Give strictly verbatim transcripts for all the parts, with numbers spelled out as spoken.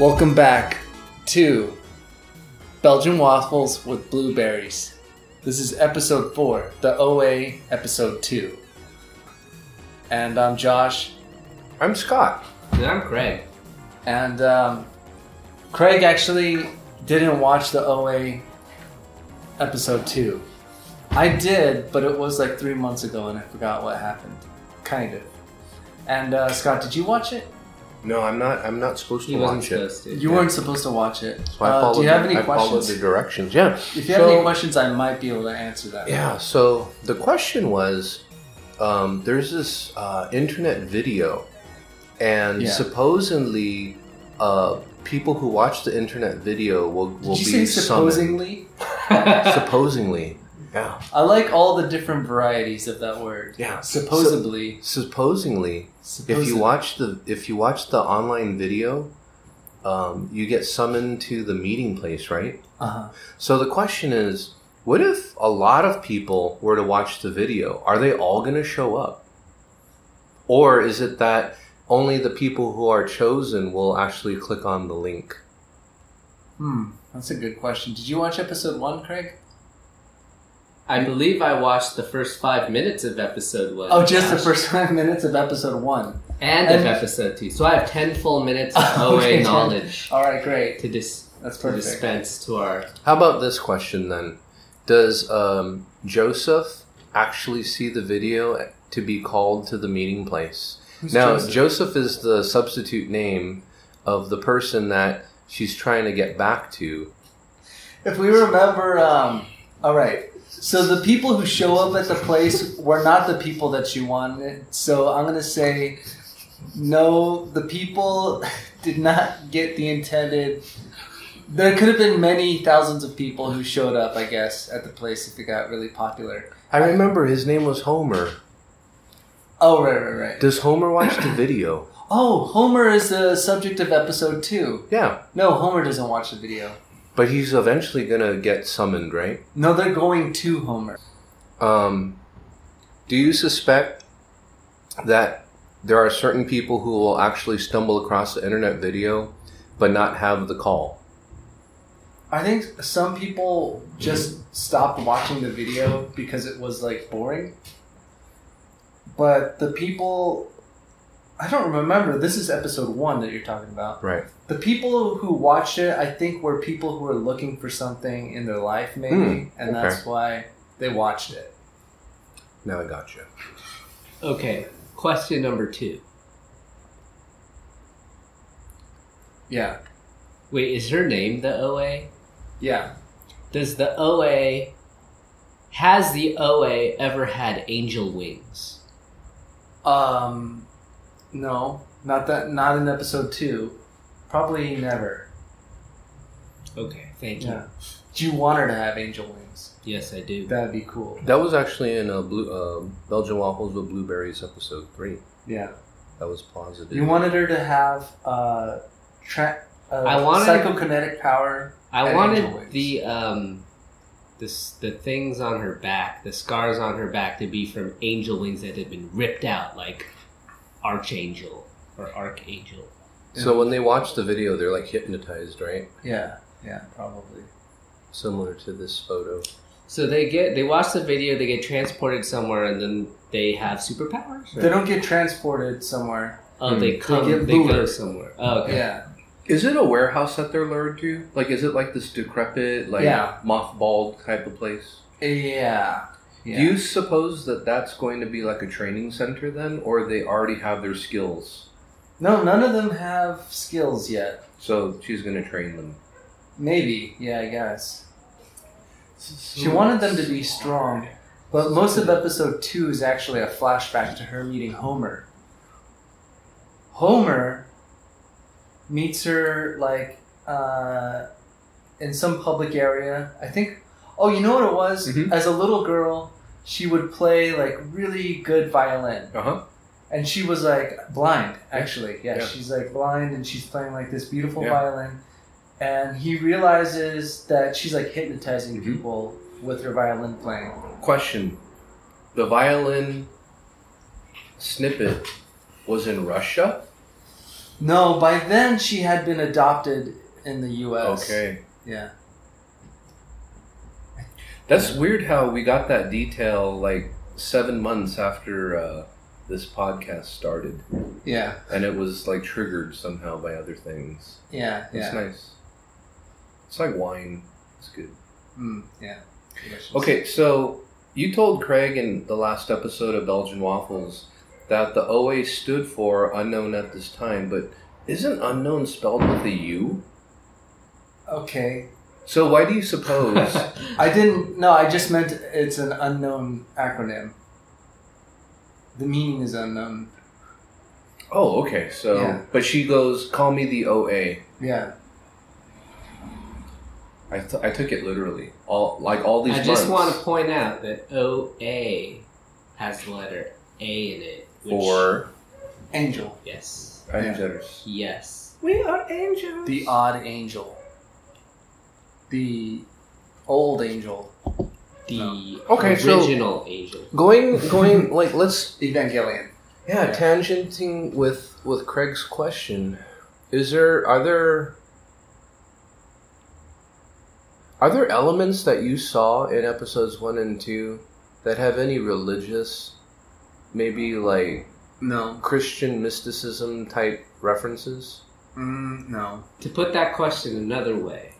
Welcome back to Belgian Waffles with Blueberries. This is episode four, the O A episode two. And I'm Josh. I'm Scott. And I'm Craig. And um, Craig actually didn't watch the O A episode two. I did, but it was like three months ago and I forgot what happened. Kind of. And uh, Scott, did you watch it? No, I'm not. I'm not supposed to watch it. You weren't supposed to watch it. So I uh, followed, do you have any I questions? I followed the directions. Yeah. If you so, have any questions, I might be able to answer that. Yeah. Right. So the question was, um, there's this uh, internet video, and yeah. supposedly, uh, people who watch the internet video will will Did you be say supposedly. supposedly. Yeah. I like all the different varieties of that word. Yeah. Supposedly. So, supposedly, supposedly, if you watch the if you watch the online video, um, you get summoned to the meeting place, right? Uh-huh. So the question is, what if a lot of people were to watch the video? Are they all going to show up? Or is it that only the people who are chosen will actually click on the link? Hmm. That's a good question. Did you watch episode one, Craig? I believe I watched the first five minutes of episode one. Oh, just Gosh. the first five minutes of episode one. And, and of episode two. So I have ten full minutes of okay, O A knowledge. All right, great. To, dis- That's to dispense to our... How about this question, then? Does um, Joseph actually see the video to be called to the meeting place? Who's now, Joseph? Joseph is the substitute name of the person that she's trying to get back to. If we remember... Um, all right. So the people who show up at the place were not the people that you wanted. So I'm going to say, no, the people did not get the intended. There could have been many thousands of people who showed up, I guess, at the place if it got really popular. I remember his name was Homer. Oh, right, right, right. Does Homer watch the video? Oh, Homer is the subject of episode two. Yeah. No, Homer doesn't watch the video. But he's eventually going to get summoned, right? No, they're going to Homer. Um, do you suspect that there are certain people who will actually stumble across the internet video but not have the call? I think some people just stopped watching the video because it was, like, boring. But the people... I don't remember. This is episode one that you're talking about. Right. The people who watched it, I think, were people who were looking for something in their life, maybe. Mm, and okay. That's why they watched it. Now I got you. Okay. Question number two. Yeah. Wait, is her name the O A? Yeah. Does the O A... Has the O A ever had angel wings? Um... No, not that. Not in episode two. Probably never. Okay, thank you. Yeah. Do you want her to have angel wings? Yes, I do. That'd be cool. That was actually in a blue uh, Belgian Waffles with Blueberries episode three. Yeah, that was positive. You wanted her to have uh, tra- uh, I wanted, psychokinetic power. I and wanted angel wings. the um, this the things on her back, the scars on her back, to be from angel wings that had been ripped out, like. Archangel or Archangel. So when they watch the video, they're like hypnotized, right? Yeah, yeah, probably. Similar to this photo. So they get they watch the video, they get transported somewhere, and then they have superpowers? Right? They don't get transported somewhere. Oh, mm-hmm. they come, they, they go somewhere. Oh, okay. Yeah. Is it a warehouse that they're lured to? Like, is it like this decrepit, like, yeah. mothballed type of place? Yeah. Yeah. Do you suppose that that's going to be like a training center then, or they already have their skills? No, none of them have skills yet. So she's going to train them. Maybe, yeah, I guess. So she wanted them to be strong, but most of episode two is actually a flashback to her meeting Homer. Homer meets her, like, uh, in some public area, I think... Oh, you know what it was? Mm-hmm. As a little girl, she would play, like, really good violin. Uh-huh. And she was, like, blind, actually. Yeah, yeah. She's, like, blind, and she's playing, like, this beautiful yeah. violin. And he realizes that she's, like, hypnotizing mm-hmm. people with her violin playing. Question. The violin snippet was in Russia? No, by then she had been adopted in the U S Okay. Yeah. That's yeah. weird how we got that detail like seven months after uh, this podcast started. Yeah. And it was like triggered somehow by other things. Yeah. It's yeah. nice. It's like wine. It's good. Mm, yeah. Delicious. Okay, so you told Craig in the last episode of Belgian Waffles that the O A stood for unknown at this time, but isn't unknown spelled with a U? Okay. So why do you suppose? I didn't, no, I just meant it's an unknown acronym. The meaning is unknown. Oh, okay, so, yeah. But she goes, call me the O A. Yeah. I, th- I took it literally, all like all these I months. Just want to point out that O A has the letter A in it. Which... For? Angel. Yes. Angels. Yes. We are angels. The odd angel. The old angel. The no. okay, original so angel. Going, going, like, let's... Evangelion. Yeah, yeah, tangenting with, with Craig's question. Is there, are there... Are there elements that you saw in episodes one and two that have any religious, maybe, like... No. Christian mysticism type references? Mm, no. To put that question another way,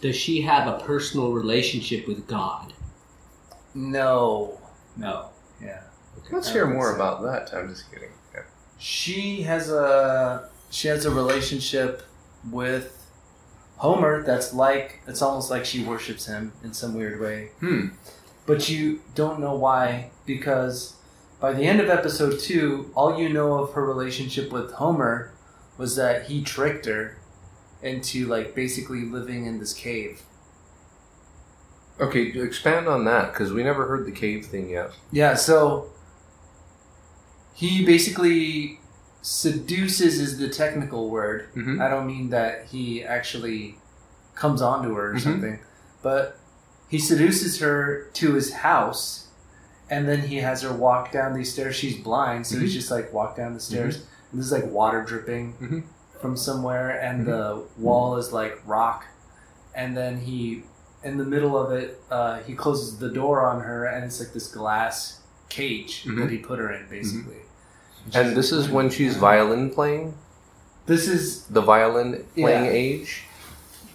does she have a personal relationship with God? No. No. Yeah. Okay. Let's hear more about that. I'm just kidding. Yeah. She has a she has a relationship with Homer that's like, it's almost like she worships him in some weird way. Hmm. But you don't know why, because by the end of episode two, all you know of her relationship with Homer was that he tricked her into, like, basically living in this cave. Okay, expand on that, because we never heard the cave thing yet. Yeah, so he basically seduces is the technical word. Mm-hmm. I don't mean that he actually comes onto her or mm-hmm. something, but he seduces her to his house, and then he has her walk down these stairs. She's blind, so mm-hmm. he's just, like, walk down the stairs. Mm-hmm. And there's, like, water dripping. Mm-hmm. From somewhere, and mm-hmm. the wall is like rock, and then he, in the middle of it, uh, he closes the door on her, and it's like this glass cage mm-hmm. that he put her in, basically. Mm-hmm. And this is when she's violin playing? This is... The violin playing yeah. age?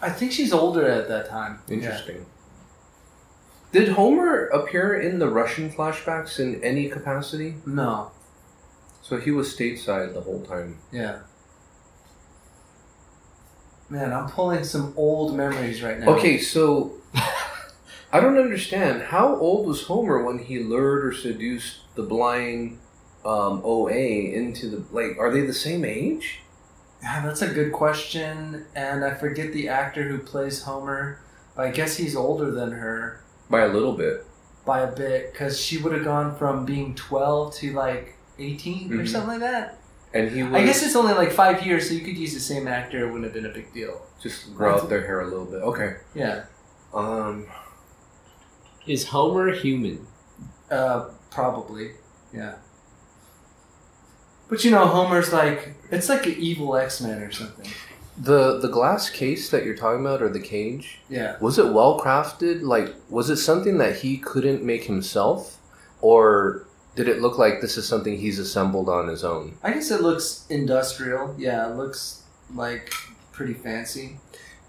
I think she's older at that time. Interesting. Yeah. Did Homer appear in the Russian flashbacks in any capacity? No. So he was stateside the whole time. Yeah. Man, I'm pulling some old memories right now. Okay, so I don't understand. How old was Homer when he lured or seduced the blind um, O A into the... Like, are they the same age? Yeah, that's a good question. And I forget the actor who plays Homer. But I guess he's older than her. By a little bit. By a bit. Because she would have gone from being twelve to, like, eighteen mm-hmm. or something like that. And he was, I guess it's only like five years, so you could use the same actor. It wouldn't have been a big deal. Just grow out their hair a little bit. Okay. Yeah. Um, is Homer human? Uh, probably. Yeah. But you know, Homer's like, it's like an evil X-Men or something. The the glass case that you're talking about, or the cage? Yeah. Was it well crafted? Like, was it something that he couldn't make himself? Or... Did it look like this is something he's assembled on his own? I guess it looks industrial. Yeah, it looks, like, pretty fancy.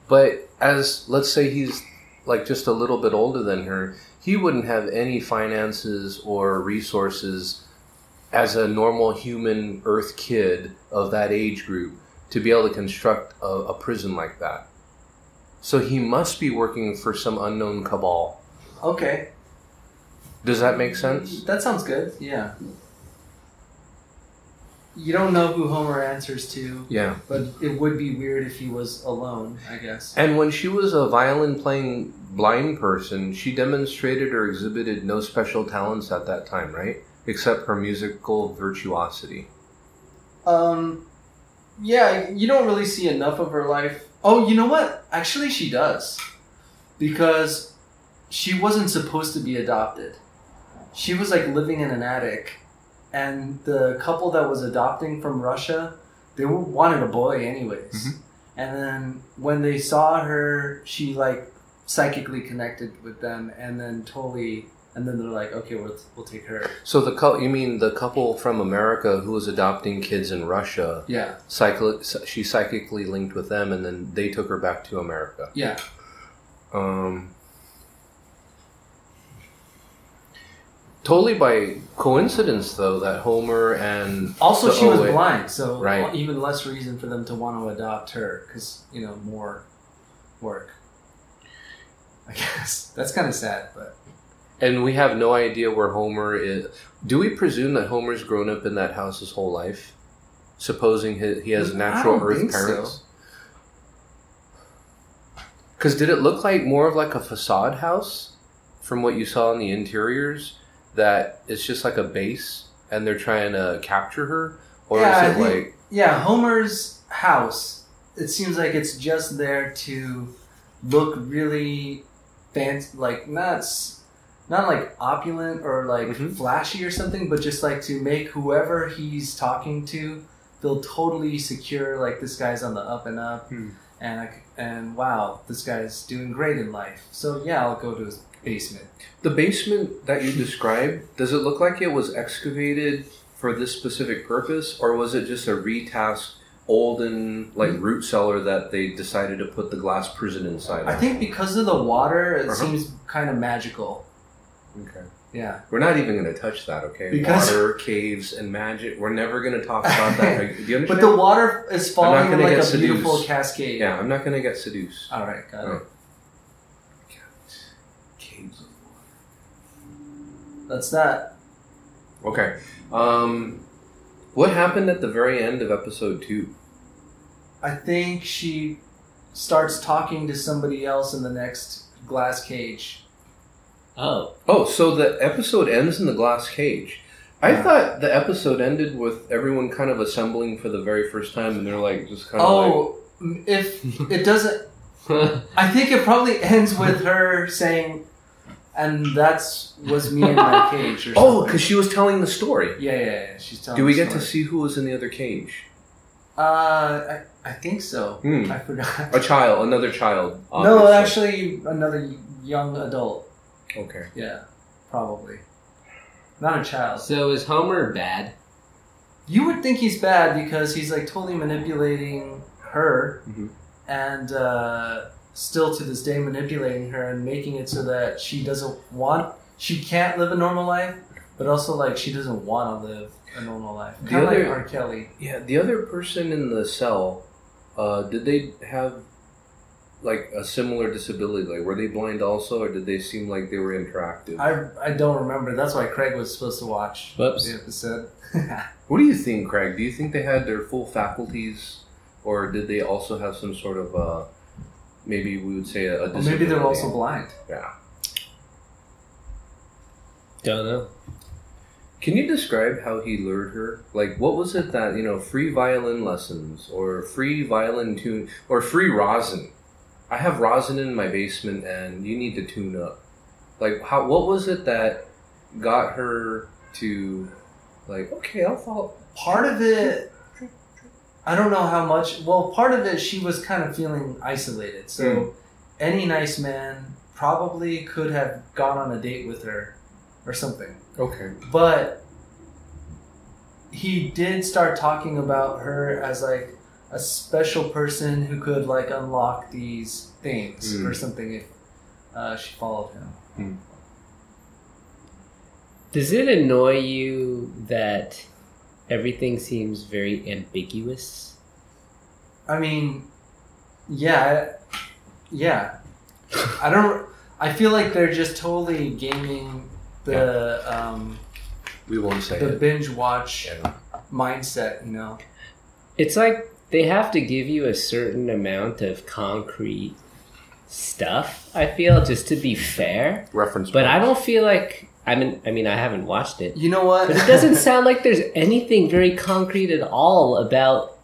But as, let's say he's, like, just a little bit older than her, he wouldn't have any finances or resources as a normal human Earth kid of that age group to be able to construct a, a prison like that. So he must be working for some unknown cabal. Okay. Does that make sense? That sounds good, yeah. You don't know who Homer answers to. Yeah. But it would be weird if he was alone, I guess. And when she was a violin-playing blind person, she demonstrated or exhibited no special talents at that time, right? Except her musical virtuosity. Um, yeah, you don't really see enough of her life. Oh, you know what? Actually, she does. Because she wasn't supposed to be adopted. She was, like, living in an attic, and the couple that was adopting from Russia, they wanted a boy anyways. Mm-hmm. And then when they saw her, she like psychically connected with them, and then totally. And then they're like, okay, we'll we'll take her. So the couple, you mean the couple from America who was adopting kids in Russia? Yeah. Psychic, she psychically linked with them, and then they took her back to America. Yeah. Um. Totally by coincidence, though, that Homer and also she was blind, so right. even less reason for them to want to adopt her because you know more work. I guess that's kind of sad, but. And we have no idea where Homer is. Do we presume that Homer's grown up in that house his whole life? Supposing he, he has natural I don't Earth think parents? Because so. Did it look like more of like a facade house from what you saw in the interiors? That it's just like a base and they're trying to capture her? Or yeah, is it I think, like... Yeah, Homer's house, it seems like it's just there to look really fancy, like nuts. Not like opulent or like mm-hmm. flashy or something, but just like to make whoever he's talking to feel totally secure. Like this guy's on the up and up, mm. and I, and wow, this guy's doing great in life. So yeah, I'll go to his basement. The basement that you described, does it look like it was excavated for this specific purpose, or was it just a retasked olden like mm-hmm. root cellar that they decided to put the glass prison inside? I of. think because of the water, it uh-huh. seems kind of magical. Okay. Yeah. We're not even going to touch that, okay? Because water, caves, and magic. We're never going to talk about that. Do you understand? But the water is falling in like a seduced. beautiful cascade. Yeah, I'm not going to get seduced. All right, got oh. it. Caves of water. That's that. Okay. Um, what happened at the very end of episode two? I think she starts talking to somebody else in the next glass cage. Oh. Oh, so the episode ends in the glass cage. I yeah. thought the episode ended with everyone kind of assembling for the very first time, and they're like just kind of oh, like... Oh, if it doesn't... I think it probably ends with her saying, and that's was me in my cage or something. Oh, because she was telling the story. Yeah, yeah, yeah. She's telling Do we the get story. to see who was in the other cage? Uh, I, I think so. Mm. I forgot. A child, another child. Obviously. No, actually another young adult. Okay. Yeah, probably. Not a child. So is Homer bad? You would think he's bad because he's like totally manipulating her mm-hmm. and uh, still to this day manipulating her and making it so that she doesn't want, she can't live a normal life, but also like she doesn't want to live a normal life. Kind of like R. Kelly. Yeah, the other person in the cell, uh, did they have... like a similar disability, like were they blind also, or did they seem like they were interactive? I I don't remember. That's why Craig was supposed to watch Whoops. the episode. What do you think, Craig? Do you think they had their full faculties, or did they also have some sort of uh, maybe we would say a, a disability? Well, maybe they're also blind. Yeah. Don't know. Can you describe how he lured her? Like, what was it that you know, free violin lessons, or free violin tune, or free rosin? I have rosin in my basement, and you need to tune up. Like, how? What was it that got her to, like, okay, I'll follow. Part of it, I don't know how much. Well, part of it, she was kind of feeling isolated. So mm. any nice man probably could have gone on a date with her or something. Okay. But he did start talking about her as, like, a special person who could like unlock these things mm. or something if uh, she followed him. Mm. Does it annoy you that everything seems very ambiguous? I mean, yeah, yeah. I don't. I feel like they're just totally gaming the yeah. um, we won't say the it. binge watch yeah. mindset. You know, it's like. They have to give you a certain amount of concrete stuff, I feel, just to be fair. Reference But points. I don't feel like... I mean, I mean, I haven't watched it. You know what? But it doesn't sound like there's anything very concrete at all about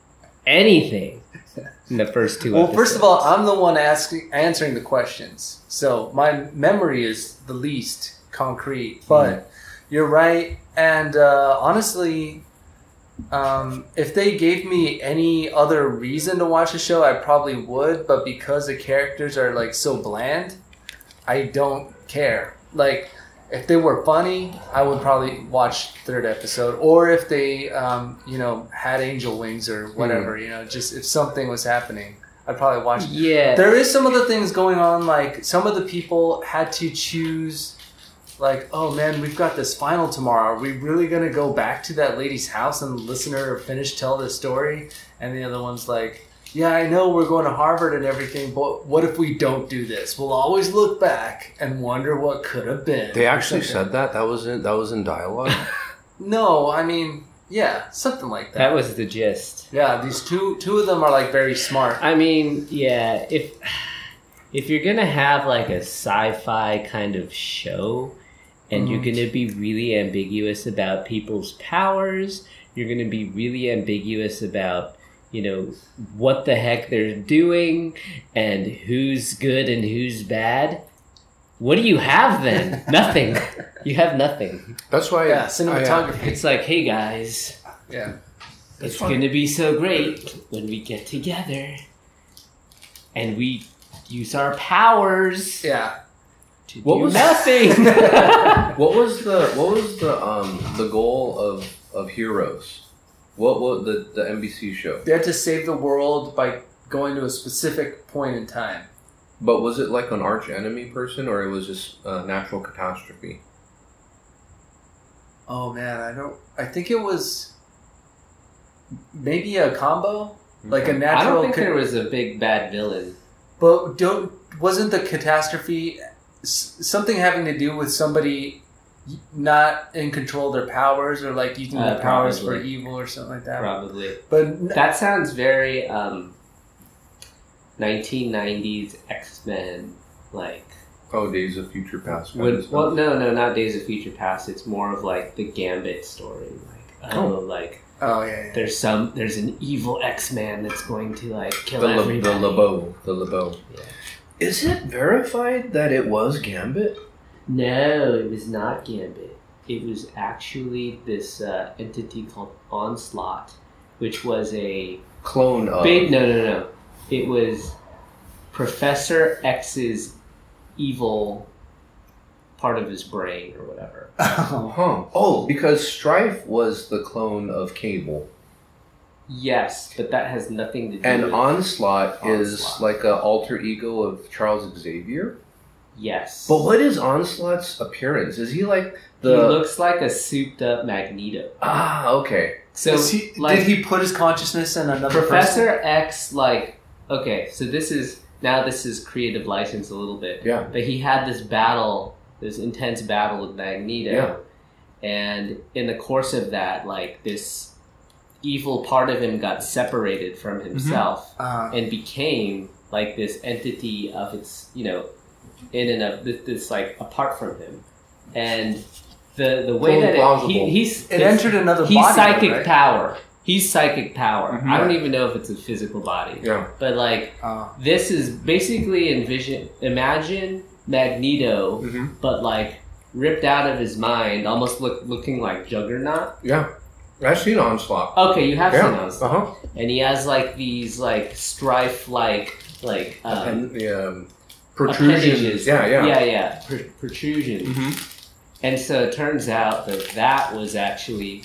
anything in the first two well, episodes. Well, first of all, I'm the one asking, answering the questions. So my memory is the least concrete. But mm. you're right. And uh, honestly... Um, if they gave me any other reason to watch the show, I probably would, but because the characters are like so bland, I don't care. Like, if they were funny, I would probably watch third episode, or if they, um, you know, had angel wings or whatever, mm. you know, just if something was happening, I'd probably watch it. Yeah. There is some of the things going on, like some of the people had to choose, like, oh man, we've got this final tomorrow. Are we really going to go back to that lady's house and listen to her finish tell the story? And the other one's like, yeah, I know we're going to Harvard and everything, but what if we don't do this? We'll always look back and wonder what could have been. They actually said that? That was in, that was in dialogue? No, I mean, yeah, something like that. That was the gist. Yeah, these two two of them are like very smart. I mean, yeah, if if you're going to have like a sci-fi kind of show and mm-hmm. you're going to be really ambiguous about people's powers, you're going to be really ambiguous about, you know, what the heck they're doing and who's good and who's bad. What do you have then? Nothing. You have nothing. That's why. Yeah, cinematography. I, uh, it's like, hey guys. Yeah. It's going to be so great when we get together and we use our powers. Yeah. To what do was nothing? What was the what was the um the goal of of Heroes? What was the, the N B C show? They had to save the world by going to a specific point in time. But was it like an arch enemy person, or it was just a natural catastrophe? Oh man, I don't... I think it was maybe a combo? Mm-hmm. Like a natural... I don't think ca- there was a big bad villain. But don't wasn't the catastrophe something having to do with somebody not in control of their powers, or like using uh, their powers probably. for evil or something like that? Probably. But n- that sounds very um, nineteen nineties X-Men like. Oh, Days of Future Past. Would, well, no, no, not Days of Future Past. It's more of like the Gambit story. Like, oh, um, like oh yeah, yeah. There's some. There's an evil X-Man that's going to like kill the everybody. The Lebeau. The Lebeau. Yeah. Is it verified that it was Gambit? No, it was not Gambit. It was actually this uh, entity called Onslaught, which was a... Clone of... Big, no, no, no. It was Professor X's evil part of his brain or whatever. Oh, huh. Oh, because Stryfe was the clone of Cable. Yes, but that has nothing to do and with... And Onslaught, Onslaught is like an alter ego of Charles Xavier? Yes. But what is Onslaught's appearance? Is he like the... He looks like a souped-up Magneto. Ah, okay. So he, like, did he put his consciousness in another Professor person? X, like... Okay, so this is... Now this is creative license a little bit. Yeah. But he had this battle, this intense battle with Magneto. Yeah. And in the course of that, like, this evil part of him got separated from himself mm-hmm. uh, and became, like, this entity of its, you know... in and of this, like, apart from him, and the the way that it, he, he's it entered another he's body psychic right? power he's psychic power mm-hmm. I don't even know if it's a physical body, yeah, but like uh, this is basically envision imagine Magneto mm-hmm. but like ripped out of his mind, almost look looking like Juggernaut. Yeah, I've seen Onslaught. Okay, you have yeah. seen Onslaught. Uh-huh. And he has like these like Stryfe like like um, and the, um protrusions. Yeah, yeah. Yeah, yeah. Pr- protrusions. Mm-hmm. And so it turns out that that was actually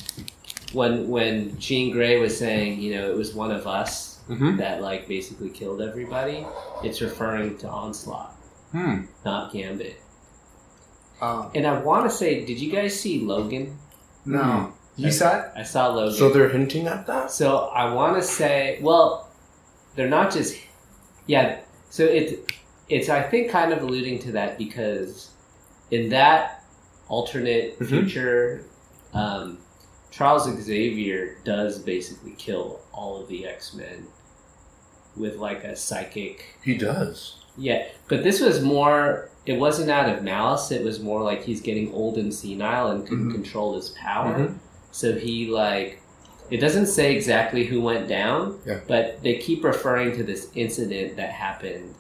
when when Jean Grey was saying, you know, it was one of us mm-hmm. that like basically killed everybody. It's referring to Onslaught, hmm. not Gambit. Um, and I want to say, did you guys see Logan? No. Mm-hmm. You I, saw it? I saw Logan. So they're hinting at that? So I want to say, well, they're not just... Yeah, so it. It's, I think, kind of alluding to that because in that alternate mm-hmm. future, um, Charles Xavier does basically kill all of the X-Men with, like, a psychic... He does. Yeah, but this was more... It wasn't out of malice. It was more like he's getting old and senile and couldn't mm-hmm. control his power. Mm-hmm. So he, like... It doesn't say exactly who went down, yeah. but they keep referring to this incident that happened...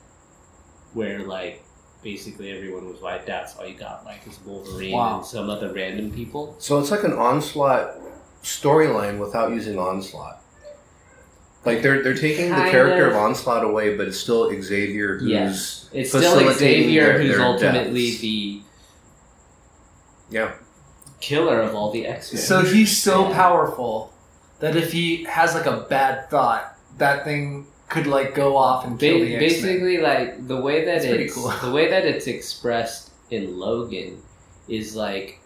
where, like, basically everyone was wiped out, so all you got, like, is Wolverine wow. and some other random people. So it's like an Onslaught storyline without using Onslaught. Like, they're they're taking the kind character of. of Onslaught away, but it's still Xavier who's yes. It's still Xavier their, who's their ultimately deaths. the yeah. killer of all the X-Men. So he's so yeah. powerful that if he has, like, a bad thought, that thing could, like, go off and kill ba- the X-Men. Basically, like, the way that it's, it's cool. the way that it's expressed in Logan is, like,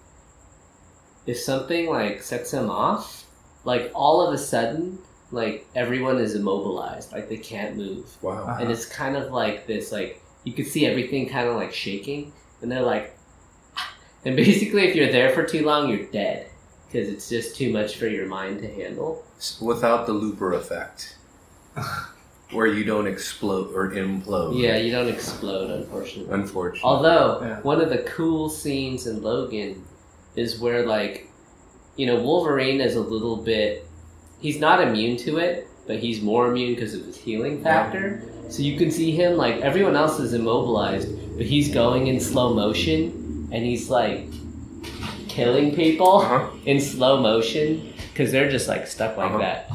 if something, like, sets him off, like, all of a sudden... like, everyone is immobilized. Like, they can't move. Wow. Uh-huh. And it's kind of like this, like, you could see everything kind of, like, shaking. And they're like... Ah. And basically, if you're there for too long, you're dead. Because it's just too much for your mind to handle. Without the looper effect. Where you don't explode or implode. Yeah, you don't explode, unfortunately. Unfortunately. Although, yeah. one of the cool scenes in Logan is where, like... You know, Wolverine is a little bit... He's not immune to it, but he's more immune because of his healing factor. So you can see him, like, everyone else is immobilized, but he's going in slow motion, and he's, like, killing people uh-huh. in slow motion, because they're just, like, stuck like uh-huh. that.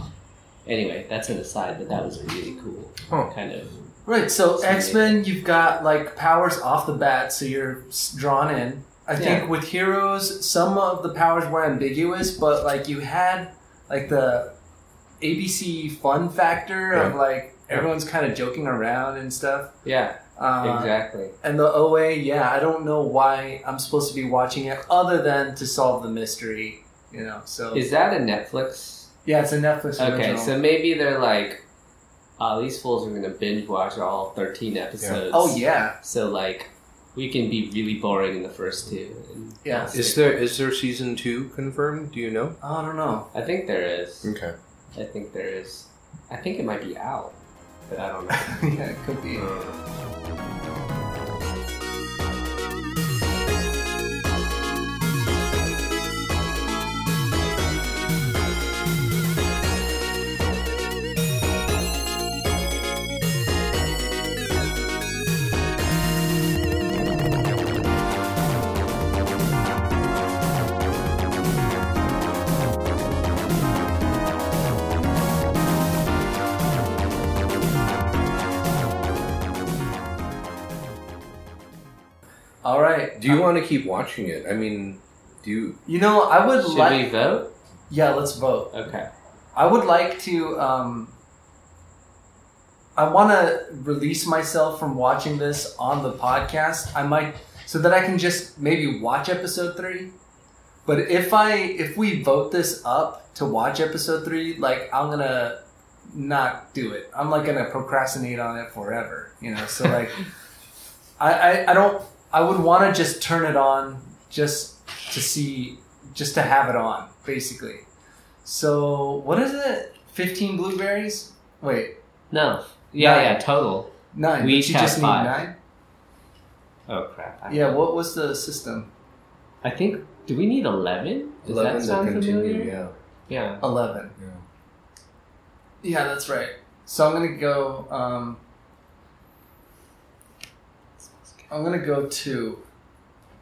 Anyway, that's an aside, but that was really cool. Huh. Kind of. Right, so story. X-Men, you've got, like, powers off the bat, so you're drawn in. I yeah. think with Heroes, some of the powers were ambiguous, but, like, you had, like, the... A B C fun factor yeah. of, like, everyone's kind of joking around and stuff. Yeah, uh, exactly. And the O A, yeah, I don't know why I'm supposed to be watching it other than to solve the mystery, you know, so... Is that a Netflix? Yeah, it's a Netflix original. Okay, so maybe they're like, oh, these fools are going to binge watch all thirteen episodes. Yeah. Oh, yeah. So, like, we can be really boring in the first two. And yeah. Is there is there season two confirmed? Do you know? I don't know. I think there is. Okay. I think there is. I think it might be out, but I don't know. Yeah, it could be. All right. Do you um, want to keep watching it? I mean, do you... You know, I would like... Should we vote? Yeah, let's vote. Okay. I would like to... Um, I want to release myself from watching this on the podcast. I might... So that I can just maybe watch episode three. But if I... If we vote this up to watch episode three, like, I'm going to not do it. I'm, like, going to procrastinate on it forever. You know, so, like... I, I, I don't... I would want to just turn it on just to see, just to have it on, basically. So, what is it? fifteen blueberries? Wait. No. Yeah, nine. yeah, total. Nine. We each have five. Need nine? Oh, crap. I yeah, know. What was the system? I think, do we need eleven? Does eleven that sound continue, familiar? Yeah. Yeah. eleven. Yeah. Yeah, that's right. So, I'm going to go... Um, I'm going to go two.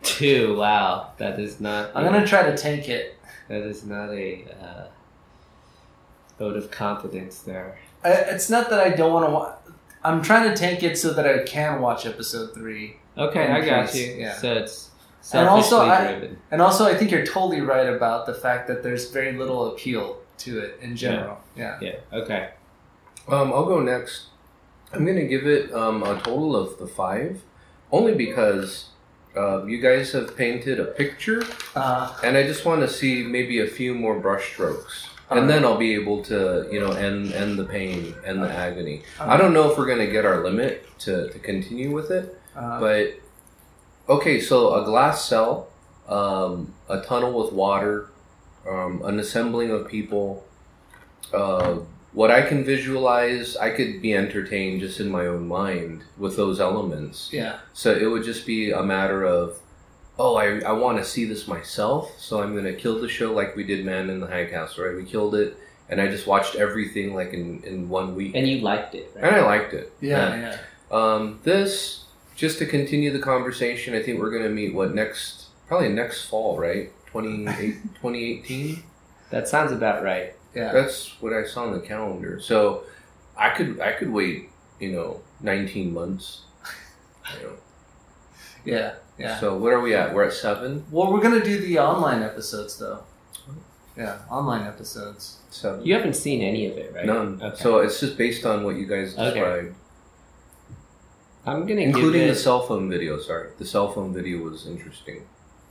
Two, wow. That is not... I'm going to try to tank it. That is not a uh, vote of confidence there. I, it's not that I don't want to watch... I'm trying to tank it so that I can watch episode three. Okay, I case. got you. Yeah. So it's selfishly and also driven. I, and also, I think you're totally right about the fact that there's very little appeal to it in general. Yeah. Yeah, yeah. Okay. Um, I'll go next. I'm going to give it um, a total of the five. Only because uh, you guys have painted a picture, uh, and I just want to see maybe a few more brush strokes. And right. then I'll be able to, you know, end, end the pain, end the okay. agony. Okay. I don't know if we're going to get our limit to, to continue with it, uh, but... Okay, so a glass cell, um, a tunnel with water, um, an assembling of people. Uh, what I can visualize, I could be entertained just in my own mind with those elements. Yeah. So it would just be a matter of, oh, I I want to see this myself, so I'm going to kill the show like we did Man in the High Castle, right? We killed it, and I just watched everything, like, in, in one week. And you liked it, right? And I liked it. Yeah, yeah. yeah. Um, this, just to continue the conversation, I think we're going to meet, what, next, probably next fall, right? twenty eighteen That sounds about right. Yeah, that's what I saw on the calendar. So I could I could wait, you know, nineteen months. You know. Yeah, yeah. So what are we at? We're at seven. Well, we're gonna do the online episodes though. Yeah, online episodes. So you haven't seen any of it, right? None. Okay. So it's just based on what you guys described. Okay. I'm gonna including give it... the cell phone video. Sorry, the cell phone video was interesting.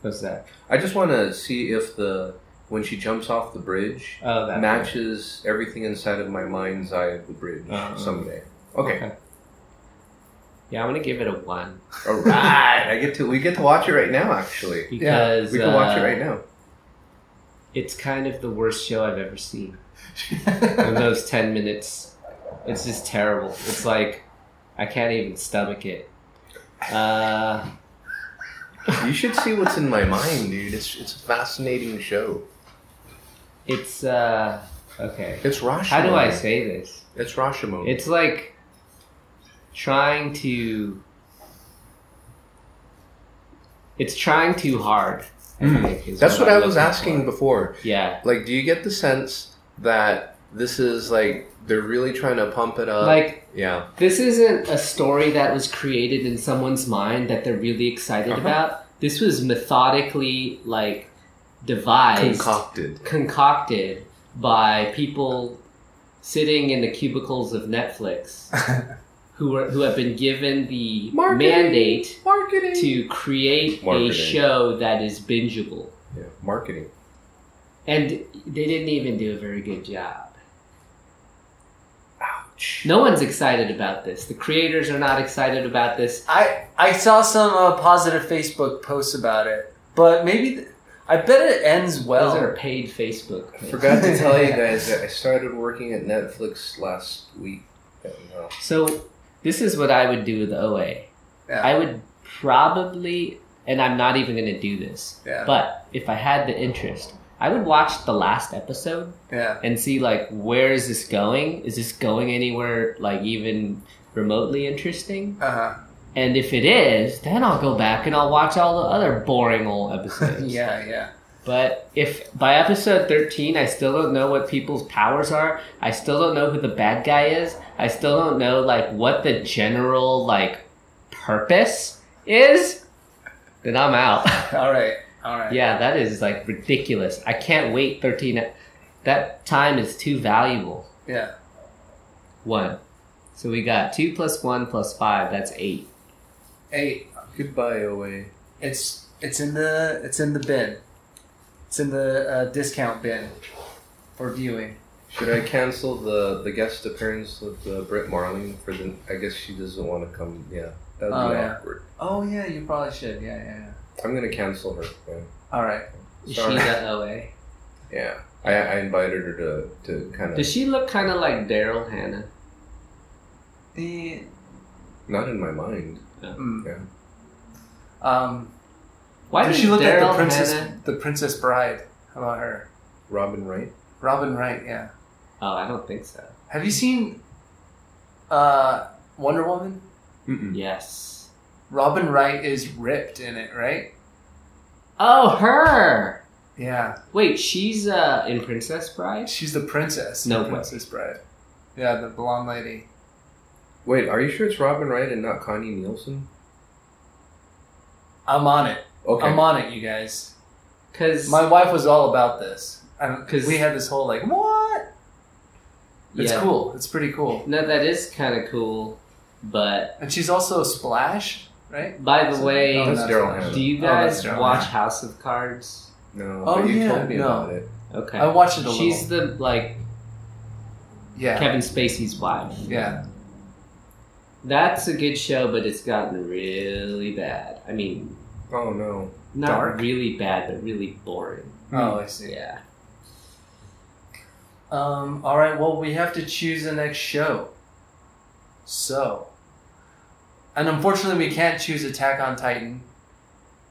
What's that? I just want to see if the when she jumps off the bridge oh, that matches way. Everything inside of my mind's eye of the bridge uh-huh. someday. Okay. okay. Yeah, I'm gonna give it a one. All right, I get to we get to watch it right now. Actually, because yeah, we can uh, watch it right now. It's kind of the worst show I've ever seen. In those ten minutes, it's just terrible. It's like. I can't even stomach it. Uh, you should see what's in my mind, dude. It's it's a fascinating show. It's, uh... Okay. It's Rashomon. How do I say this? It's Rashomon. It's like trying to... It's trying too hard. Mm. I think, That's what, what I was asking for. before. Yeah. Like, do you get the sense that this is, like... They're really trying to pump it up. Like, yeah. This isn't a story that was created in someone's mind that they're really excited uh-huh. about. This was methodically, like, devised. Concocted. Concocted by people sitting in the cubicles of Netflix who are, who have been given the marketing, mandate marketing. to create marketing. a show that is bingeable. Yeah, marketing. And they didn't even do a very good job. No one's excited about this. The creators are not excited about this. I, I saw some uh, positive Facebook posts about it, but maybe th- I bet it ends well. Those are paid Facebook posts. I forgot to tell you guys that I started working at Netflix last week. So this is what I would do with O A. Yeah. I would probably, and I'm not even going to do this, yeah. but if I had the interest... I would watch the last episode yeah. and see, like, where is this going? Is this going anywhere, like, even remotely interesting? Uh-huh. And if it is, then I'll go back and I'll watch all the other boring old episodes. yeah, yeah. But if by episode thirteen, I still don't know what people's powers are. I still don't know who the bad guy is. I still don't know, like, what the general, like, purpose is. Then I'm out. All right. All right. Yeah, that is like ridiculous. I can't wait thirteen. That time is too valuable. Yeah. One. So we got two plus one plus five. That's eight. Eight. Goodbye, O A. It's it's in the it's in the bin. It's in the uh, discount bin for viewing. Should I cancel the, the guest appearance with uh, Britt Marling for the? I guess she doesn't want to come. Yeah, that would oh, be yeah. awkward. Oh yeah, you probably should. Yeah, yeah. yeah. I'm going to cancel her. Yeah. All right. Is she the O A? Yeah. I, I invited her to, to kind of... Does she look kind of like Daryl Hannah? Eh. Not in my mind. No. Mm. Yeah. Um, Why does she look like the princess, the Princess Bride? How about her? Robin Wright? Robin Wright, yeah. Oh, I don't think so. Have you seen uh, Wonder Woman? Mm-mm. Yes. Robin Wright is ripped in it, right? Oh, her! Yeah. Wait, she's uh, in Princess Bride? She's the princess. No, Princess Bride. Yeah, the blonde lady. Wait, are you sure it's Robin Wright and not Connie Nielsen? I'm on it. Okay. I'm on it, you guys. Because my wife was all about this. Because we had this whole like, what? It's yeah. cool. It's pretty cool. No, that is kind of cool, but... And she's also a Splash... Right? By the so, way, oh, do you guys oh, watch House of Cards? No. Oh, but you yeah, told me no. about it. Okay. I watched it a She's little. She's the, like, yeah. Kevin Spacey's wife. Yeah. That's a good show, but it's gotten really bad. I mean... Oh, no. Not Dark. really bad, but really boring. Oh, I see. Yeah. Um, all right, well, we have to choose the next show. So... And unfortunately, we can't choose Attack on Titan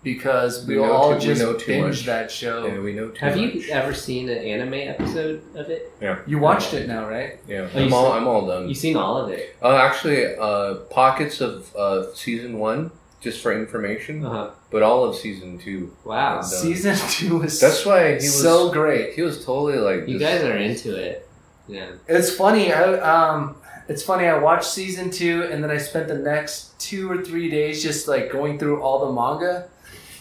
because we, we will all too, just we binge much. that show. Yeah, we know too Have much. you ever seen an anime episode of it? Yeah. You watched it now, right? Yeah. Oh, I'm, all, seen, I'm all done. You've seen all of it? Uh, actually, uh, pockets of uh, season one, just for information, uh-huh. but all of season two. Wow, season two was that's why he was so great. He was totally like you guys are into it. Yeah, it's funny. I um, it's funny. I watched season two, and then I spent the next two or three days just like going through all the manga,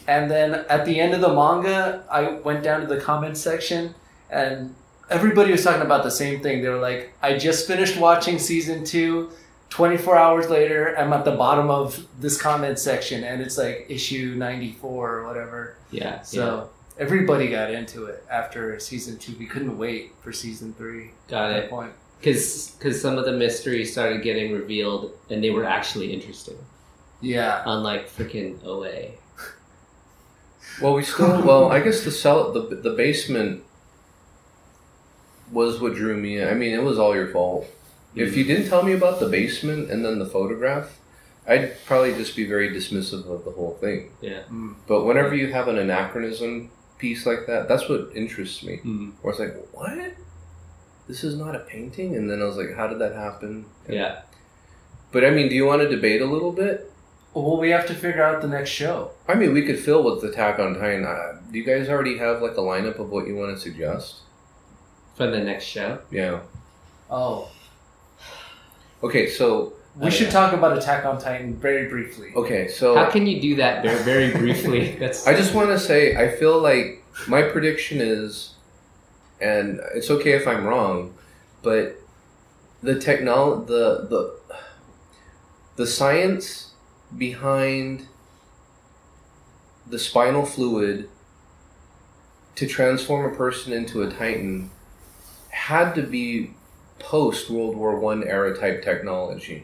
and then at the end of the manga, I went down to the comment section, and everybody was talking about the same thing. They were like, "I just finished watching season two. twenty-four hours later, I'm at the bottom of this comment section, and it's like issue ninety-four or whatever." Yeah. So yeah. everybody got into it after season two. We couldn't wait for season three. Got at it. That point. Because some of the mystery started getting revealed, and they were actually interesting. Yeah. Unlike freaking O A. Well, we still. Well, I guess the cell, the the basement, was what drew me in. I mean, it was all your fault. If you didn't tell me about the basement and then the photograph, I'd probably just be very dismissive of the whole thing. Yeah. Mm. But whenever you have an anachronism piece like that, that's what interests me. Mm. Where it's like, what? This is not a painting? And then I was like, how did that happen? And yeah. But I mean, do you want to debate a little bit? Well, we have to figure out the next show. I mean, we could fill with Attack on Titan. Uh, do you guys already have like a lineup of what you want to suggest? For the next show? Yeah. Oh. Okay, so... We should yeah. talk about Attack on Titan very briefly. Okay, so... How can you do that very, very briefly? That's. I just want to say, I feel like my prediction is, and it's okay if I'm wrong, but the technol- the the the science behind the spinal fluid to transform a person into a Titan had to be... post-World War One era type technology.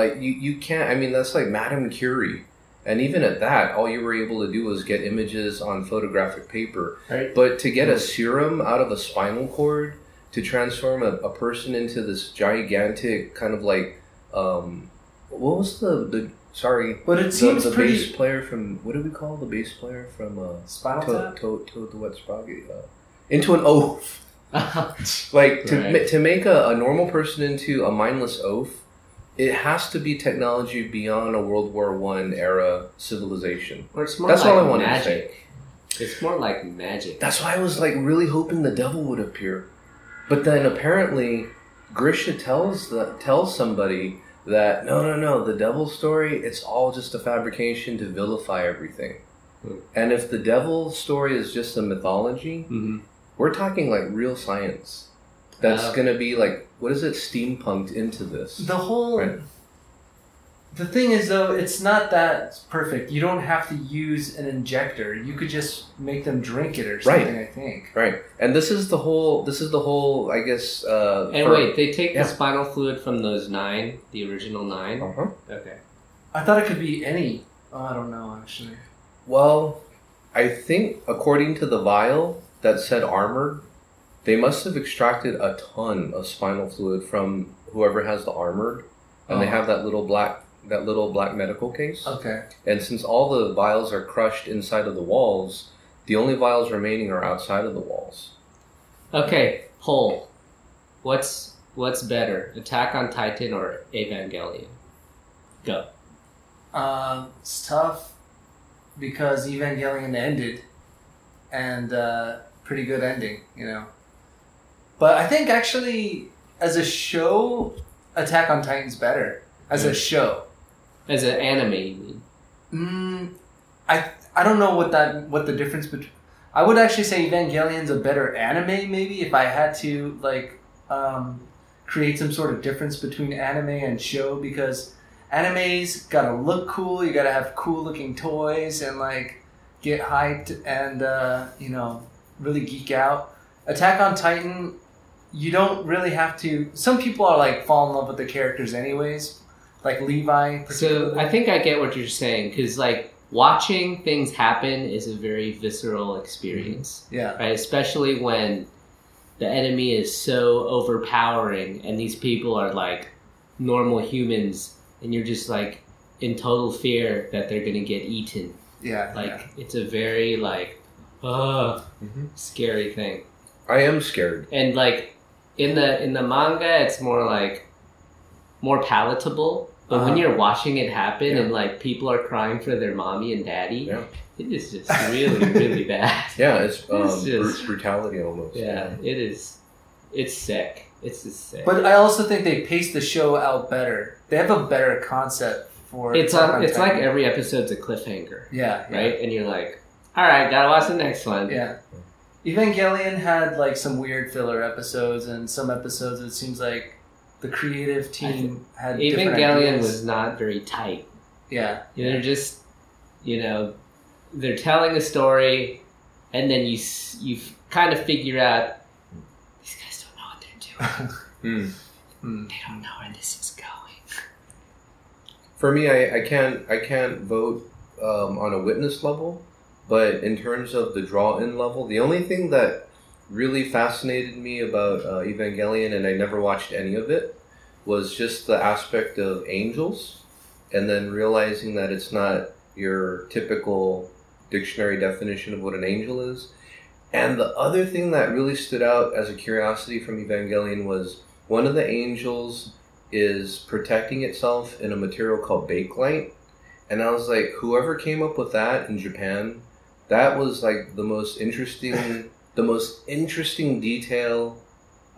Like, you, you can't... I mean, that's like Madame Curie. And even at that, all you were able to do was get images on photographic paper. Right. But to get a serum out of a spinal cord, to transform a, a person into this gigantic kind of like... Um, what was the... the sorry. But it the, seems the pretty... bass player from... What do we call the bass player from... Uh, Spinal Tap? Toad the Wet Sproggy. Uh, into an oaf. Like to right. ma- to make a, a normal person into a mindless oaf, it has to be technology beyond a World War One era civilization. Or it's more That's like all I wanted magic. to say. It's more like magic. That's why I was like really hoping the devil would appear, but then apparently Grisha tells the tells somebody that no no no the devil story, it's all just a fabrication to vilify everything, mm. and if the devil story is just a mythology. Mm-hmm. We're talking like real science that's uh, going to be like, what is it, steampunked into this? The whole... Right? The thing is, though, it's not that perfect. You don't have to use an injector. You could just make them drink it or something, right. I think. Right. And this is the whole, this is the whole, I guess... Uh, and for, wait, they take yeah. the spinal fluid from those nine, the original nine? Uh-huh. Okay. I thought it could be any. Oh, I don't know, actually. Well, I think, according to the vial... that said armored, they must have extracted a ton of spinal fluid from whoever has the armored, and oh. they have that little black that little black medical case. Okay. And since all the vials are crushed inside of the walls, the only vials remaining are outside of the walls. Okay, poll. What's what's better, Attack on Titan or Evangelion? Go. Uh, it's tough because Evangelion ended, and uh pretty good ending, you know. But I think actually, as a show, Attack on Titan's better. As a show. As an anime, you mean? Mm, I I don't know what that what the difference between... I would actually say Evangelion's a better anime, maybe, if I had to, like, um, create some sort of difference between anime and show, because anime's gotta look cool, you gotta have cool-looking toys, and, like, get hyped and, uh, you know, really geek out. Attack on Titan, you don't really have to... Some people are, like, fall in love with the characters anyways, like Levi. So I think I get what you're saying, because, like, watching things happen is a very visceral experience. Mm-hmm. Yeah. Right? Especially when the enemy is so overpowering and these people are, like, normal humans, and you're just, like, in total fear that they're going to get eaten. Yeah, like yeah. It's a very like, uh, mm-hmm. scary thing. I am scared. And like in the in the manga, it's more like more palatable, But uh-huh. when you're watching it happen yeah. and like people are crying for their mommy and daddy, yeah. it is just really, really bad. Yeah, it's, um, it's just, brutality almost. Yeah, yeah, it is. It's sick. It's just sick. But I also think they pace the show out better. They have a better concept for it's Attack on It's Titan. Like every episode's a cliffhanger. Yeah. Right? Yeah. And you're like, all right, gotta watch the next one. Yeah. Evangelion had like some weird filler episodes, and some episodes it seems like the creative team had different Evangelion ideas. Was not very tight. Yeah. You know, they're just, you know, they're telling a story, and then you you kind of figure out, these guys don't know what they're doing. mm. They don't know where this is going. For me, I, I can't I can't vote um, on a witness level. But in terms of the draw-in level, the only thing that really fascinated me about uh, Evangelion, and I never watched any of it, was just the aspect of angels, and then realizing that it's not your typical dictionary definition of what an angel is. And the other thing that really stood out as a curiosity from Evangelion was one of the angels is protecting itself in a material called Bakelite. And I was like, whoever came up with that in Japan... That was like the most interesting, the most interesting detail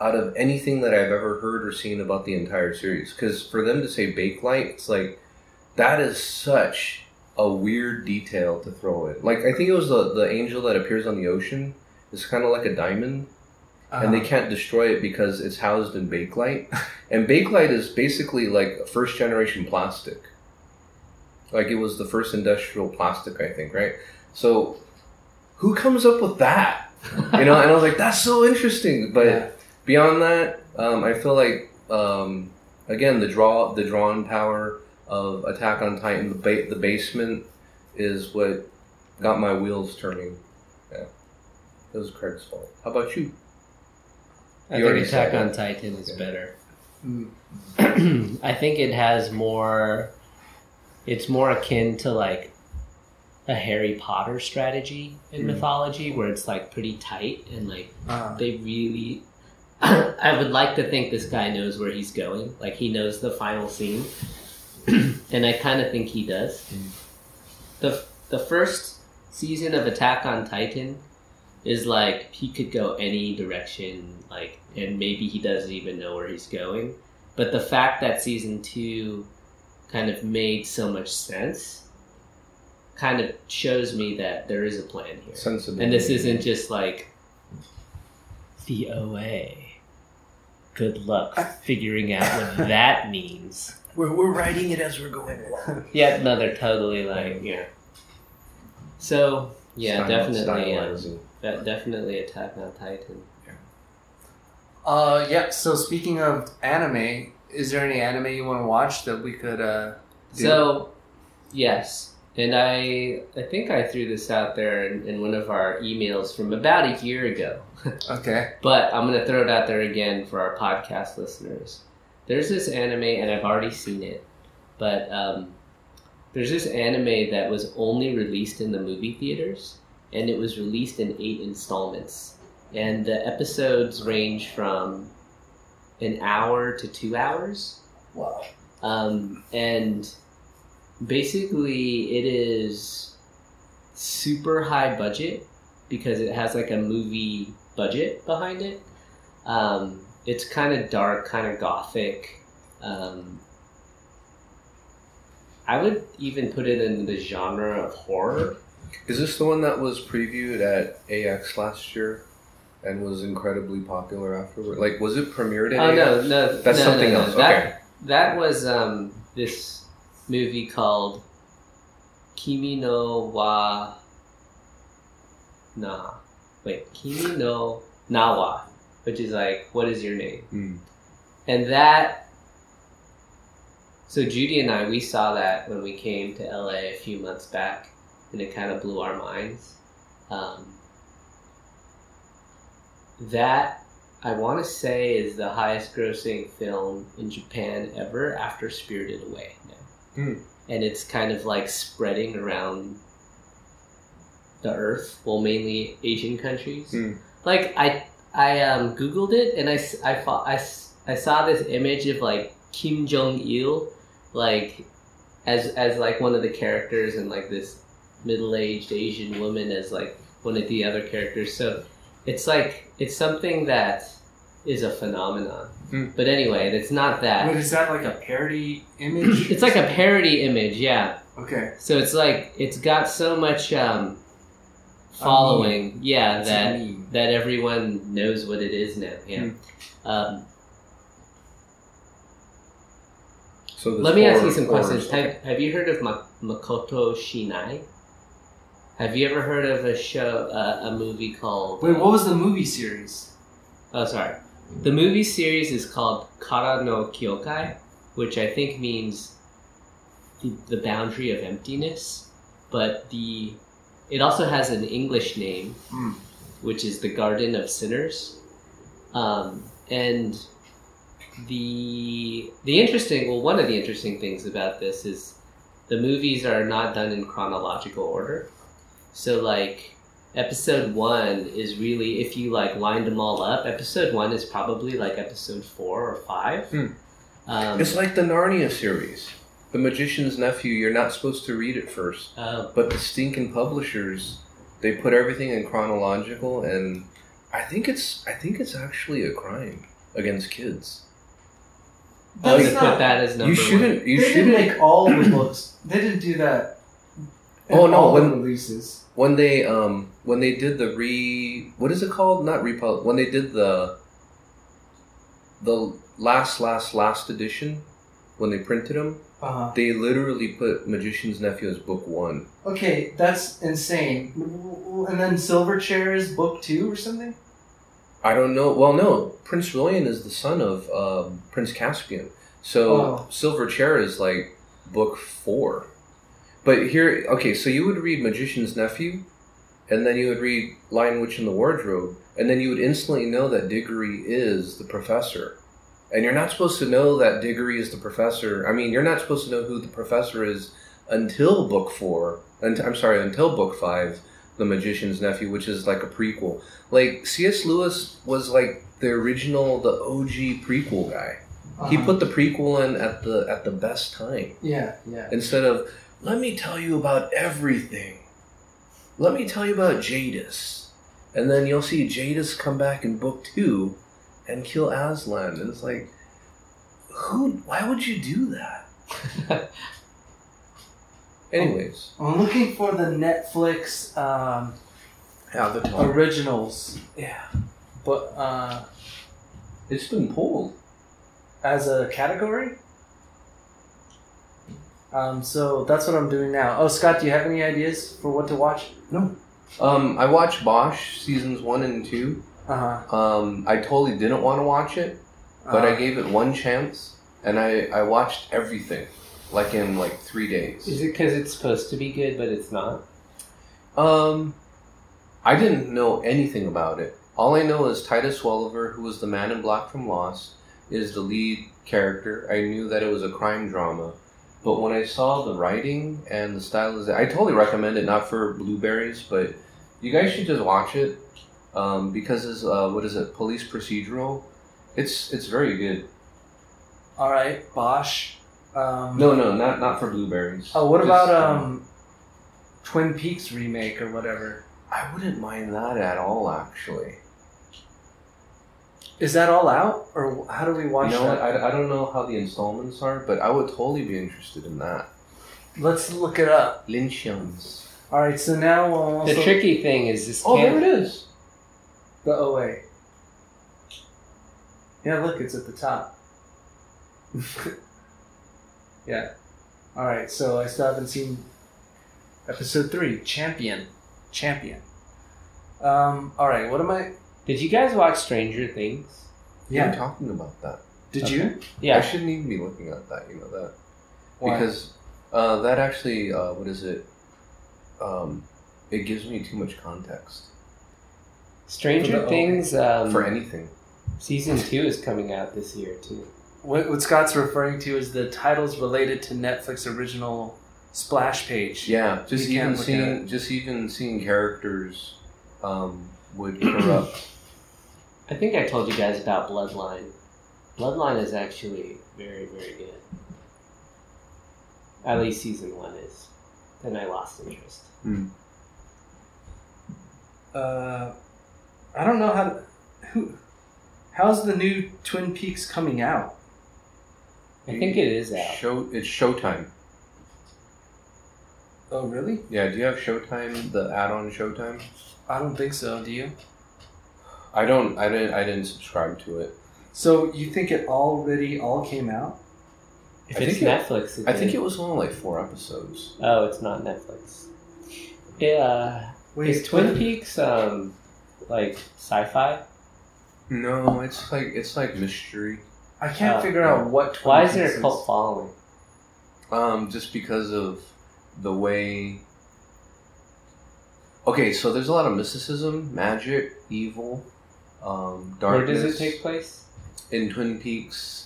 out of anything that I've ever heard or seen about the entire series. Because for them to say Bakelite, it's like, that is such a weird detail to throw in. Like, I think it was the, the angel that appears on the ocean. It's kind of like a diamond. Uh-huh. And they can't destroy it because it's housed in Bakelite. And Bakelite is basically like first generation plastic. Like, it was the first industrial plastic, I think, right? So, who comes up with that? You know, and I was like, that's so interesting. But yeah. beyond that, um, I feel like um, again the draw, the drawn power of Attack on Titan, the ba- the basement is what got my wheels turning. Yeah, it was Craig's fault. How about you? I you think Attack on Titan is okay. better. Mm. I think it has more. It's more akin to like. A Harry Potter strategy in mm. mythology where it's like pretty tight and like uh-huh. they really I would like to think this guy knows where he's going, like he knows the final scene and I kind of think he does. mm. the the first season of Attack on Titan is like he could go any direction, like, and maybe he doesn't even know where he's going, but the fact that season two kind of made so much sense kind of shows me that there is a plan here. Sensible. And this isn't just like the O A. Good luck figuring out what that means. We're we're writing it as we're going along. Yeah, no, they're totally like yeah. So yeah, definitely um, that definitely Attack on Titan. Yeah. Uh yeah, so speaking of anime, is there any anime you want to watch that we could uh do? So yes. And I I think I threw this out there in, in one of our emails from about a year ago. Okay. But I'm going to throw it out there again for our podcast listeners. There's this anime, and I've already seen it, but um, there's this anime that was only released in the movie theaters, and it was released in eight installments. And the episodes range from an hour to two hours. Wow. Um, and... Basically, it is super high budget because it has like a movie budget behind it. Um, it's kind of dark, kind of gothic. Um, I would even put it in the genre of horror. Is this the one that was previewed at A X last year and was incredibly popular afterward? Like, was it premiered at oh, A X? Oh, no, no. That's no, something no, no. else. That, okay. That was um, this... movie called Kimi no Wa Nah. Wait, Kimi no Nawa, which is like, what is your name? Mm. And that, so Judy and I, we saw that when we came to L A a few months back, and it kind of blew our minds. Um, that, I want to say, is the highest grossing film in Japan ever after Spirited Away now. Mm. And it's kind of like spreading around the earth, well, mainly Asian countries. Mm. Like I, I um, Googled it, and I, I, I, I saw this image of like Kim Jong Il like as as like one of the characters, and like this middle-aged Asian woman as like one of the other characters. So it's like it's something that is a phenomenon. Mm. But anyway, it's not that. But is that like a parody image? It's like a parody image, yeah. Okay. So it's like it's got so much um, following, I mean, yeah, it's that mean. that everyone knows what it is now. Yeah. Mm. Um, so let me ask you some questions. Have, have you heard of Ma- Makoto Shinai? Have you ever heard of a show, uh, a movie called... Wait, what was the movie series? Oh, sorry. The movie series is called Kara no Kyokai, which I think means the, the boundary of emptiness, but the it also has an English name, mm. which is the Garden of Sinners. Um, and the the interesting... Well, one of the interesting things about this is the movies are not done in chronological order. So, like, episode one is really, if you, like, lined them all up, episode one is probably, like, episode four or five. Mm. Um, it's like the Narnia series. The Magician's Nephew, you're not supposed to read it first. Uh, but the stinking publishers, they put everything in chronological, and I think it's I think it's actually a crime against kids. I would put that as number you shouldn't, one. You they shouldn't make all the books. They didn't do that. Oh, no, when... releases. When they um when they did the re what is it called not repub when they did the the last last last edition, when they printed them, uh-huh. they literally put Magician's Nephew as book one. Okay, that's insane. And then Silver Chair is book two or something. I don't know. Well, no, Prince William is the son of uh, Prince Caspian, so oh. Silver Chair is like book four. But here, okay, so you would read Magician's Nephew, and then you would read Lion, Witch, and the Wardrobe, and then you would instantly know that Diggory is the professor. And you're not supposed to know that Diggory is the professor. I mean, you're not supposed to know who the professor is until book four. And, I'm sorry, until book five, The Magician's Nephew, which is like a prequel. Like, C S. Lewis was like the original, the O G prequel guy. Uh-huh. He put the prequel in at the at the best time. Yeah, yeah. Instead of... Let me tell you about everything. Let me tell you about Jadis. And then you'll see Jadis come back in book two and kill Aslan. And it's like, who? Why would you do that? Anyways. I'm, I'm looking for the Netflix um, Avatar. Originals. Yeah. But uh, it's been pulled. As a category? Um, so that's what I'm doing now. Oh, Scott, do you have any ideas for what to watch? No. Um, I watched Bosch seasons one and two. Uh-huh. Um, I totally didn't want to watch it, but uh-huh. I gave it one chance, and I, I watched everything, like in like three days. Is it because it's supposed to be good, but it's not? Um, I didn't know anything about it. All I know is Titus Welliver, who was the man in black from Lost, is the lead character. I knew that it was a crime drama. But when I saw the writing and the stylization, I totally recommend it, not for blueberries, but you guys should just watch it um, because it's, uh, what is it, police procedural. It's it's very good. All right, Bosch. Um, no, no, not not for blueberries. Oh, what just, about um, um, Twin Peaks remake or whatever? I wouldn't mind that at all, actually. Is that all out, or how do we watch you know, that? I, I don't know how the installments are, but I would totally be interested in that. Let's look it up. Lynchians. All right, so now we'll also... The tricky thing is this. Oh, there it is. The O A. Yeah, look, it's at the top. Yeah. All right, so I still haven't seen episode three, Champion. Champion. Um. All right, what am I... Did you guys watch Stranger Things? Yeah. I'm talking about that. Did okay. you? Yeah. I shouldn't even be looking at that, you know that. Why? Because uh, that actually, uh, what is it? Um, it gives me too much context. Stranger the, Things... Um, for anything. Season two is coming out this year, too. What, what Scott's referring to is the titles related to Netflix original Splash page. Yeah, just, even seeing, just even seeing characters um, would corrupt... I think I told you guys about Bloodline. Bloodline is actually very, very good. At least season one is. Then I lost interest. Mm. Uh, I don't know how to, who. How's the new Twin Peaks coming out? I think it is out. Show it's Showtime. Oh really? Yeah. Do you have Showtime? The add-on Showtime? I don't think so. Do you? I don't. I didn't. I didn't subscribe to it. So you think it already all came out? If I it's think Netflix, it, I think it was only like four episodes. Oh, it's not Netflix. Yeah. Wait, is Twin, Twin Peaks um like sci-fi? No, it's like it's like mystery. I can't uh, figure no. out what. Twin Why Peaks is there a cult following? Um, just because of the way. Okay, so there's a lot of mysticism, magic, evil, um, darkness. Where does it take place? In Twin Peaks.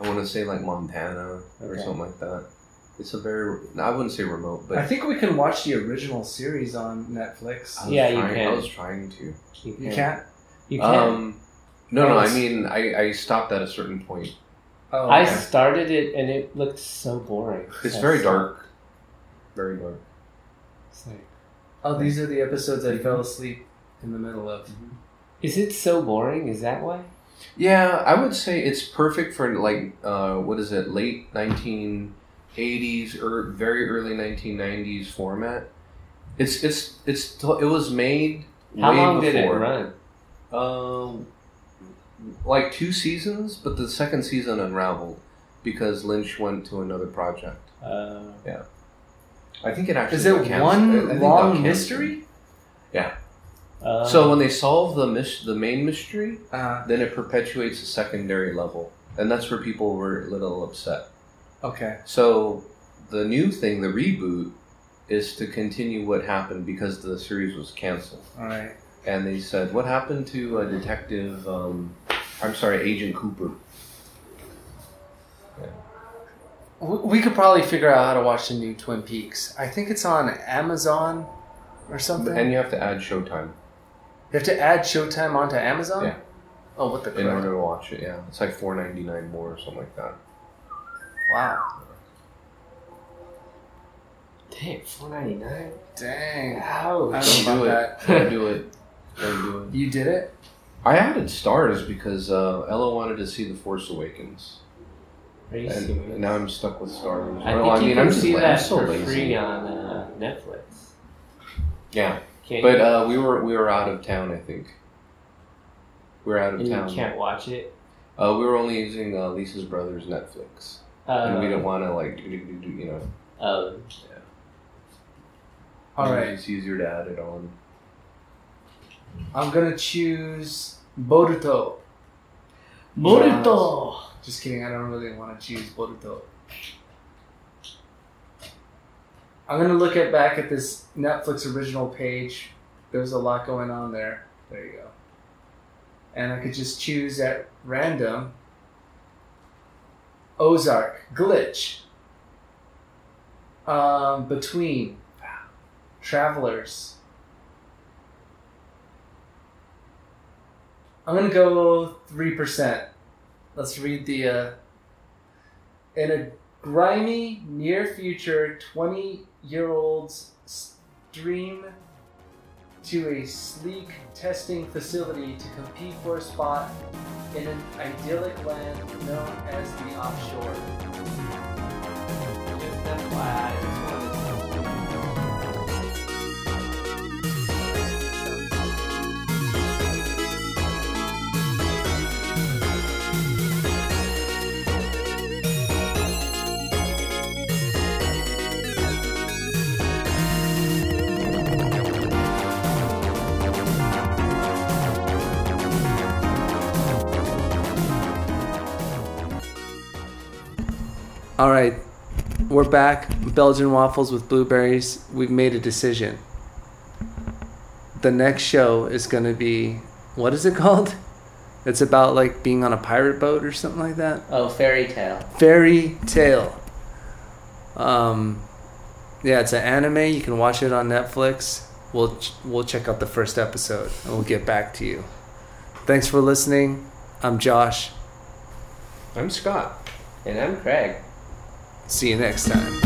I want to say like Montana okay. or something like that. It's a very, I wouldn't say remote, but... I think we can watch the original series on Netflix. Yeah, trying, you can. I was trying to. You, can. you can't? You can. Um, no, no, I mean, I, I stopped at a certain point. Oh, I yeah. started it and it looked so boring. It's That's very dark. Very dark. It's like, oh, these are the episodes I fell asleep in the middle of. Mm-hmm. Is it so boring? Is that why? Yeah, I would say it's perfect for like uh, what is it, late nineteen eighties or very early nineteen nineties format. It's it's it's it was made. How way long before. did it run? Um, uh, like two seasons, but the second season unraveled because Lynch went to another project. Uh, yeah, I think it actually is it one long mystery. Yeah. Uh, so when they solve the mis- the main mystery, uh, then it perpetuates a secondary level. And that's where people were a little upset. Okay. So the new thing, the reboot, is to continue what happened because the series was canceled. All right. And they said, what happened to uh, Detective, um, I'm sorry, Agent Cooper? Yeah. We could probably figure out how to watch the new Twin Peaks. I think it's on Amazon or something. And you have to add Showtime. You have to add Showtime onto Amazon? Yeah. Oh, what the crap? In order to watch it, yeah. It's like four ninety-nine more or something like that. Wow. Dang, four ninety-nine? Dang. Ouch. I don't do it. Don't do it. Don't do it. You did it? I added stars because uh, Ella wanted to see The Force Awakens. Are you and, serious? And now I'm stuck with Star Wars. I, well, I mean, I'm just see that so for lazy. free on uh, Netflix. Yeah. Can't but uh, we were we were out of town, I think. We were out of and town. You can't watch it? Uh, we were only using uh, Lisa's brother's Netflix. Uh, and we didn't want to, like, do, do, do, do, you know. Oh. Um, yeah. All right. It's easier to add it on. I'm going to choose Boruto. Boruto! Uh, just kidding, I don't really want to choose Boruto. I'm going to look at back at this Netflix original page. There's a lot going on there. There you go. And I could just choose at random. Ozark. Glitch. Um, Between. Travelers. I'm going to go three percent. Let's read the... Uh, in a grimy, near-future twenty... year-olds stream to a sleek testing facility to compete for a spot in an idyllic land known as the offshore. Just F Y I, I just wanted to know. All right, we're back. Belgian Waffles with Blueberries. We've made a decision. The next show is going to be, what is it called? It's about like being on a pirate boat or something like that. Oh, Fairy Tale. Fairy Tale. Um, yeah, it's an anime. You can watch it on Netflix. We'll ch- we'll check out the first episode and we'll get back to you. Thanks for listening. I'm Josh. I'm Scott. And I'm Craig. See you next time.